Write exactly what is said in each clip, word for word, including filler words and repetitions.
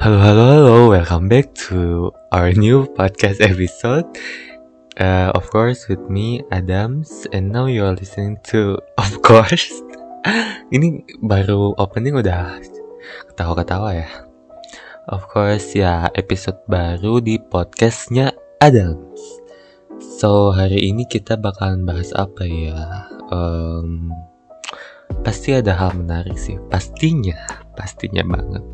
Halo halo halo, welcome back to our new podcast episode. Uh, of course with me Adams, and now you are listening to of course. Ini baru opening udah ketawa-ketawa ya. Of course ya, episode baru di podcastnya Adams. So hari ini kita bakalan bahas apa ya? Um, pasti ada hal menarik sih, pastinya, pastinya banget.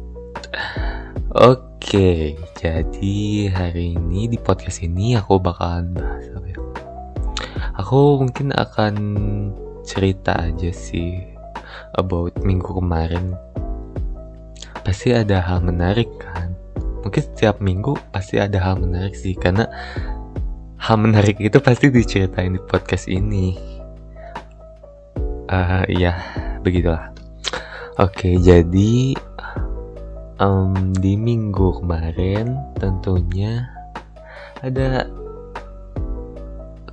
Oke, jadi hari ini di podcast ini aku bakalan bahas apa ya? Aku mungkin akan cerita aja sih about minggu kemarin. Pasti ada hal menarik kan? Mungkin setiap minggu pasti ada hal menarik sih, karena hal menarik itu pasti diceritain di podcast ini. Uh, ya, begitulah. Oke, jadi Um, di minggu kemarin tentunya ada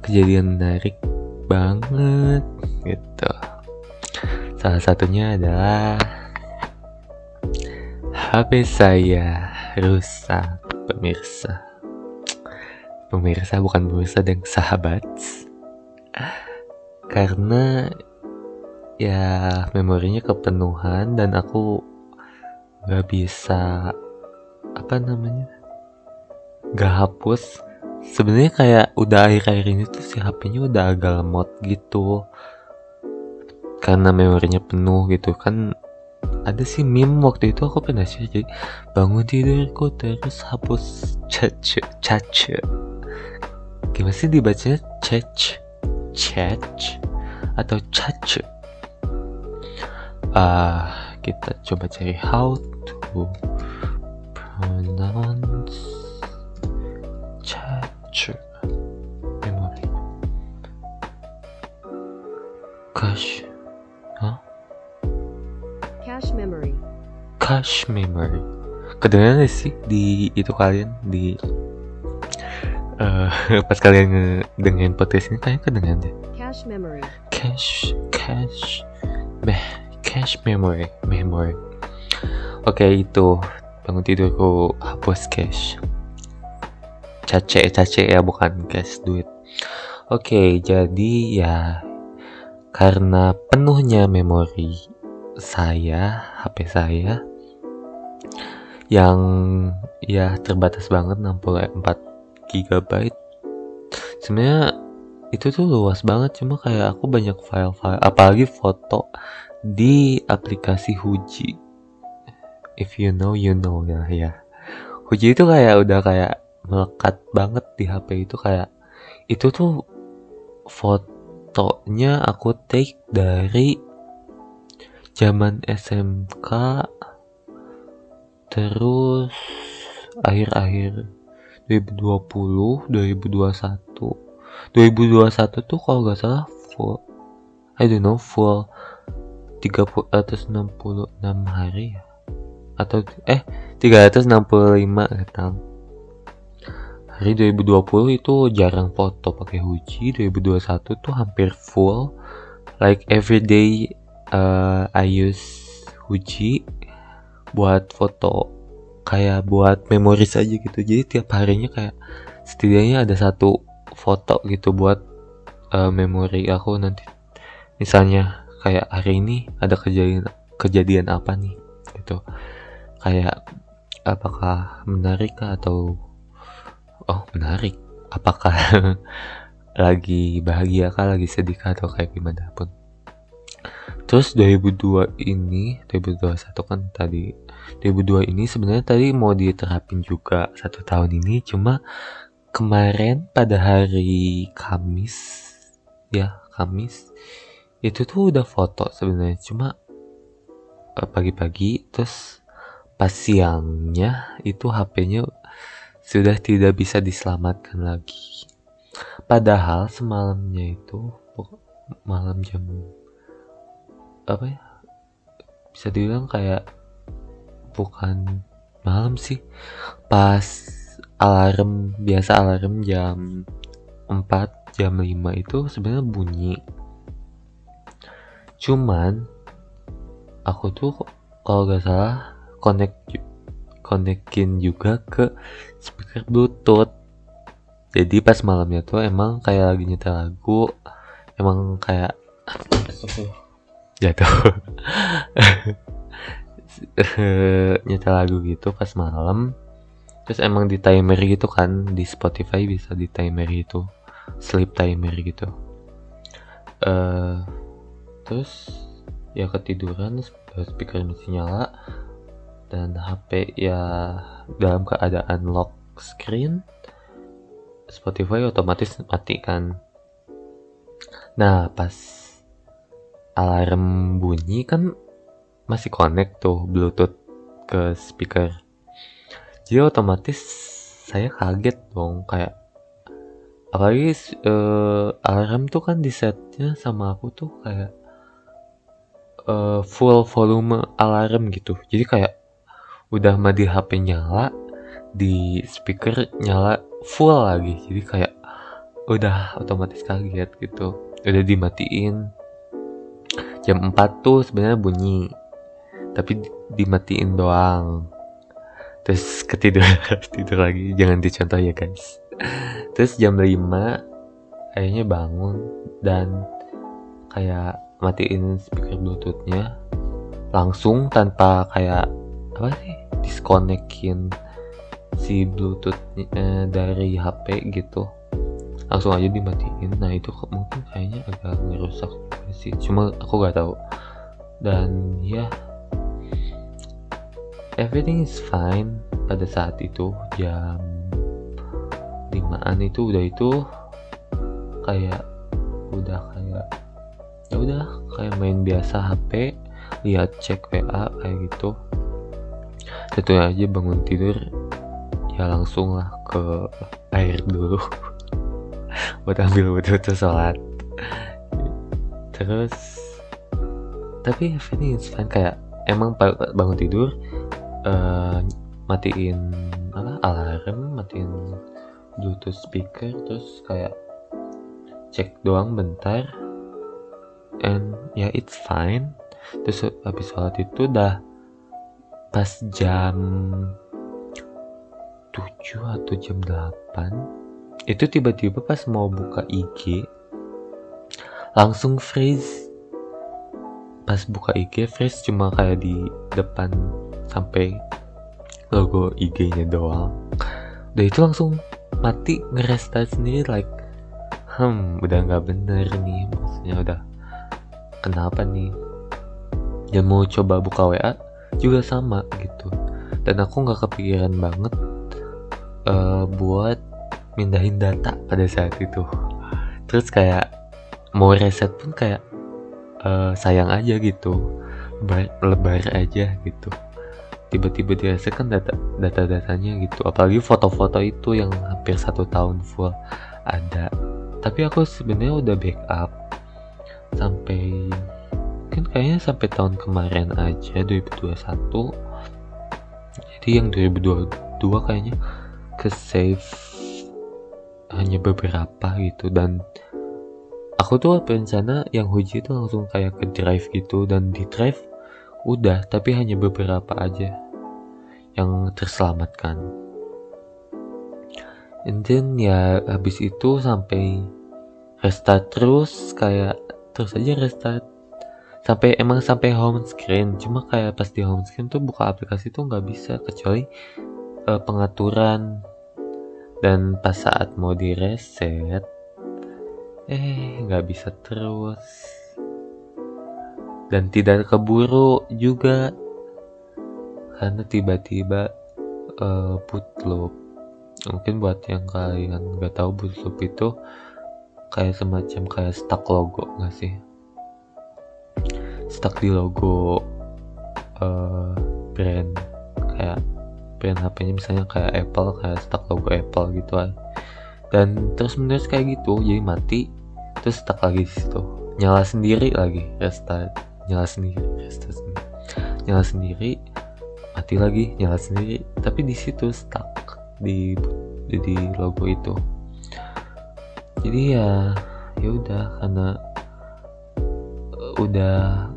kejadian menarik banget gitu. Salah satunya adalah H P saya rusak, pemirsa. Pemirsa bukan pemirsa, dan sahabat. Karena ya memorinya kepenuhan dan aku gak bisa apa namanya gak hapus. Sebenarnya kayak udah akhir-akhir ini tuh si H P-nya udah agak lemot gitu karena memorinya penuh gitu kan. Ada sih meme waktu itu aku pernah share, jadi bangun tidurku terus hapus cache cache gimana sih dibacanya, cache cache atau cache. Uh, kita coba cari how to pronounce charger memory cache, huh? Cache memory. Cache memory. Kedengaran sih di itu kalian di uh, pas kalian dengerin podcast ini kalian kedengaran deh. Cache memory. Cache cache meh. Cache memory, memory. Oke, itu bangun tidurku hapus cache. Cache, cache ya, bukan cash duit. Oke, jadi ya karena penuhnya memori saya, H P saya yang ya terbatas banget enam puluh empat giga byte. Sebenarnya itu tuh luas banget, cuma kayak aku banyak file-file, apalagi foto di aplikasi Huji. If you know, you know ya. ya. Huji itu kayak udah kayak melekat banget di H P itu, kayak itu tuh fotonya aku take dari zaman S M K terus akhir-akhir dua ribu dua puluh, dua ribu dua puluh satu. dua ribu dua puluh satu tuh kalau enggak salah full I don't know full tiga ratus enam puluh enam hari ya, atau eh tiga ratus enam puluh lima hari. Dua ribu dua puluh itu jarang foto pakai Huji, dua ribu dua puluh satu tuh hampir full, like everyday uh, I use Huji buat foto, kayak buat memori saja gitu. Jadi tiap harinya kayak setidaknya ada satu foto gitu buat uh, memori aku nanti. Misalnya kayak hari ini ada kejadian kejadian apa nih gitu, kayak apakah menarik atau oh menarik, apakah lagi bahagia kah, lagi sedih kah, atau kayak gimana pun. Terus dua ribu dua ini dua ribu dua puluh satu kan tadi, dua ribu dua ini sebenarnya tadi mau diterapin juga satu tahun ini, cuma kemarin pada hari Kamis ya Kamis itu tuh udah foto sebenarnya, cuma pagi-pagi terus pas siangnya itu H P-nya sudah tidak bisa diselamatkan lagi. Padahal semalamnya itu malam jam apa ya? Bisa dibilang kayak bukan malam sih. Pas alarm biasa, alarm jam empat, jam lima itu sebenarnya bunyi. Cuman aku tuh kalau gak salah connect konekin juga ke speaker Bluetooth. Jadi pas malamnya tuh emang kayak lagi nyetel lagu, emang kayak jatuh nyetel lagu gitu pas malam. Terus emang di timer gitu kan, di Spotify bisa di timer gitu, sleep timer gitu. Uh, terus ya ketiduran, speaker masih nyala dan H P ya dalam keadaan lock screen, Spotify otomatis mati kan. Nah pas alarm bunyi kan masih connect tuh Bluetooth ke speaker. Jadi otomatis saya kaget dong, kayak apalagi uh, alarm tuh kan disetnya sama aku tuh kayak uh, full volume alarm gitu. Jadi kayak udah mah di H P nyala, di speaker nyala full lagi. Jadi kayak udah otomatis kaget gitu. Udah dimatiin jam empat tuh sebenarnya bunyi, tapi dimatiin doang. Terus ketiduran, tidur lagi, jangan dicontoh ya guys. Terus jam lima akhirnya bangun dan kayak matiin speaker Bluetoothnya langsung tanpa kayak apa sih, disconnectin si Bluetoothnya eh, dari H P gitu, langsung aja dimatiin. Nah itu mungkin kayaknya agak ngerusak sih, cuma aku nggak tahu. Dan ya everything is fine pada saat itu. Jam limaan itu udah itu kayak udah kayak ya udah kayak main biasa H P, lihat cek W A kayak gitu. Tentunya aja bangun tidur ya langsung lah ke air dulu buat ambil wudhu sholat. Terus tapi everything is fine, kayak emang bangun tidur Uh, matiin apa alarm, matiin Bluetooth speaker, terus kayak cek doang bentar, and ya yeah, it's fine. Terus habis sholat itu udah pas jam tujuh atau jam delapan itu tiba-tiba pas mau buka I G langsung freeze. Pas buka I G freeze cuma kayak di depan sampai logo I G-nya doang. Udah itu langsung mati, ngerestart sendiri, like hmm udah nggak bener nih, maksudnya udah kenapa nih. Dan mau coba buka W A juga sama gitu. Dan aku nggak kepikiran banget uh, buat mindahin data pada saat itu. Terus kayak mau reset pun kayak uh, sayang aja gitu, lebar, lebar aja gitu. Tiba-tiba dihasilkan data, data-datanya gitu, apalagi foto-foto itu yang hampir satu tahun full ada. Tapi aku sebenarnya udah backup sampai mungkin kayaknya sampai tahun kemarin aja, dua ribu dua puluh satu. Jadi yang dua ribu dua puluh dua kayaknya ke save hanya beberapa gitu. Dan aku tuh berencana yang Huji itu langsung kayak ke drive gitu, dan di drive udah tapi hanya beberapa aja yang terselamatkan. And then ya habis itu sampai restart terus, kayak terus aja restart sampai emang sampai home screen. Cuma kayak pas di home screen tuh buka aplikasi tuh nggak bisa kecuali uh, pengaturan. Dan pas saat mau di reset eh nggak bisa terus dan tidak keburu juga karena tiba-tiba uh, boot loop. Mungkin buat yang kalian nggak tahu, boot loop itu kayak semacam kayak stuck logo, nggak sih, stuck di logo uh, brand, kayak brand H P-nya misalnya kayak Apple, kayak stuck logo Apple gitu kan. Dan terus menerus kayak gitu, jadi mati terus stuck lagi di situ, nyala sendiri lagi, restart, nyala sendiri, restart sendiri, nyala sendiri, mati lagi, nyala sendiri, tapi di situ stuck di di logo itu. Jadi ya, ya udah karena uh, udah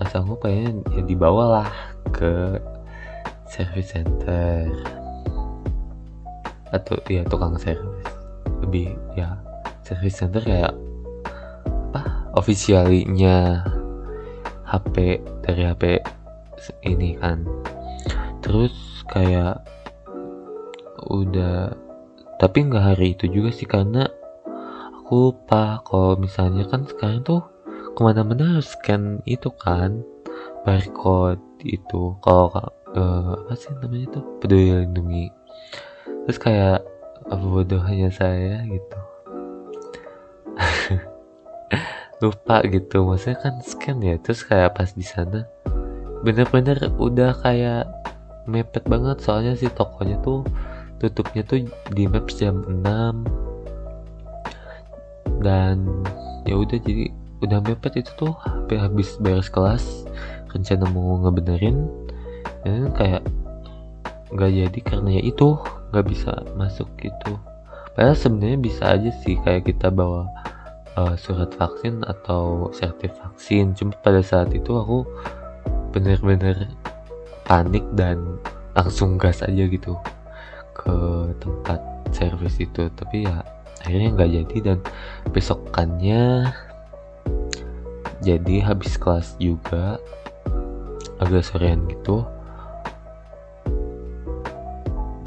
pasang, kayaknya ya dibawalah ke service center atau ya tukang servis, lebih ya service center kayak apa officialnya H P, dari H P ini kan. Terus kayak udah, tapi nggak hari itu juga sih, karena aku lupa kalau misalnya kan sekarang tuh kemana-mana harus scan itu kan, barcode itu kalau uh, apa sih namanya tuh, Peduli Lindungi. Terus kayak apa bodohnya saya gitu lupa gitu, maksudnya kan scan ya. Terus kayak pas di sana bener-bener udah kayak mepet banget, soalnya si tokonya tuh tutupnya tuh di Maps jam enam, dan ya udah jadi udah mepet itu tuh hampir habis beres kelas, rencana mau ngebenerin dan kayak nggak jadi karena ya itu nggak bisa masuk gitu. Padahal sebenarnya bisa aja sih kayak kita bawa uh, surat vaksin atau sertif vaksin, cuma pada saat itu aku bener-bener panik dan langsung gas aja gitu ke tempat servis itu. Tapi ya akhirnya nggak jadi, dan besokannya jadi habis kelas juga agak sorean gitu,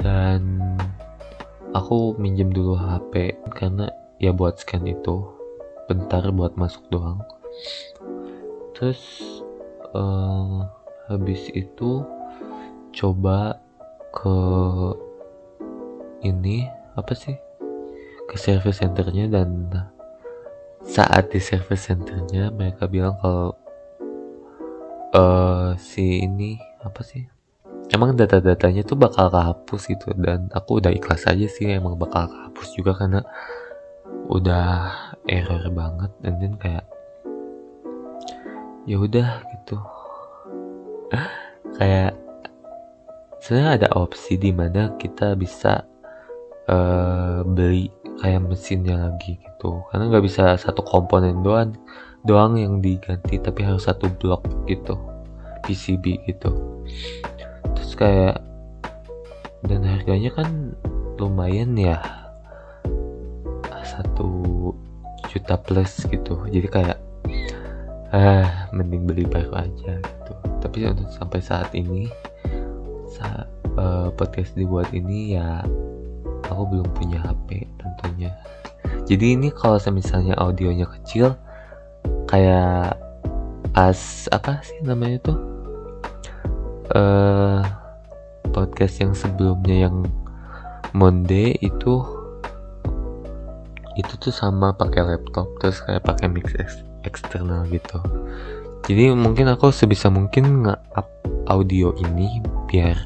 dan aku minjem dulu H P karena ya buat scan itu bentar buat masuk doang. Terus uh, habis itu coba ke ini apa sih, ke service centernya, dan saat di service centernya mereka bilang kalau uh, si ini apa sih, emang data-datanya tuh bakal kehapus gitu. Dan aku udah ikhlas aja sih, emang bakal kehapus juga karena udah error banget. Dan then kayak ya udah gitu kayak sebenarnya ada opsi di mana kita bisa uh, beli kayak mesinnya lagi gitu, karena nggak bisa satu komponen doang doang yang diganti, tapi harus satu blok gitu, P C B gitu. Terus kayak, dan harganya kan lumayan ya, satu juta plus gitu. Jadi kayak ah mending beli baru aja gitu. Tapi untuk sampai saat ini Sa- uh, podcast dibuat ini ya aku belum punya H P tentunya. Jadi ini kalau misalnya audionya kecil kayak pas apa sih namanya tuh uh, podcast yang sebelumnya yang Monde itu itu tuh sama pakai laptop, terus kayak pakai mix ex- eksternal gitu. Jadi mungkin aku sebisa mungkin nge-up audio ini biar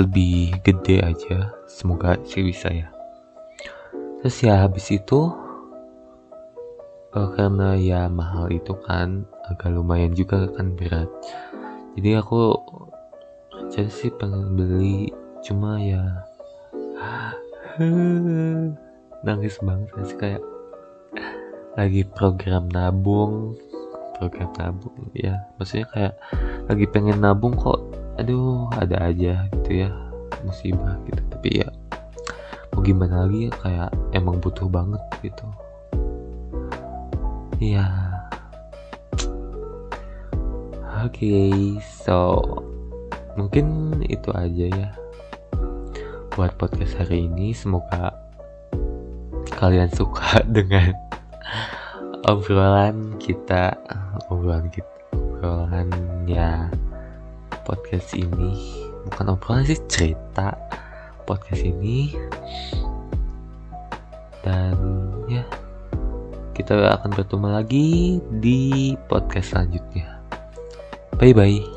lebih gede aja, semoga sih bisa ya. Terus ya habis itu oh, karena ya mahal itu kan, agak lumayan juga kan berat. Jadi aku jadi sih pengen beli, cuma ya nangis banget sih kayak lagi program nabung program nabung ya, maksudnya kayak lagi pengen nabung kok, aduh ada aja gitu ya, musibah gitu. Tapi ya mau gimana lagi ya, kayak emang butuh banget gitu ya. Oke, so mungkin itu aja ya buat podcast hari ini. Semoga kalian suka dengan obrolan kita obrolan kita obrolan ya podcast ini, bukan obrolan sih, cerita podcast ini. Dan ya kita akan bertemu lagi di podcast selanjutnya. Bye bye.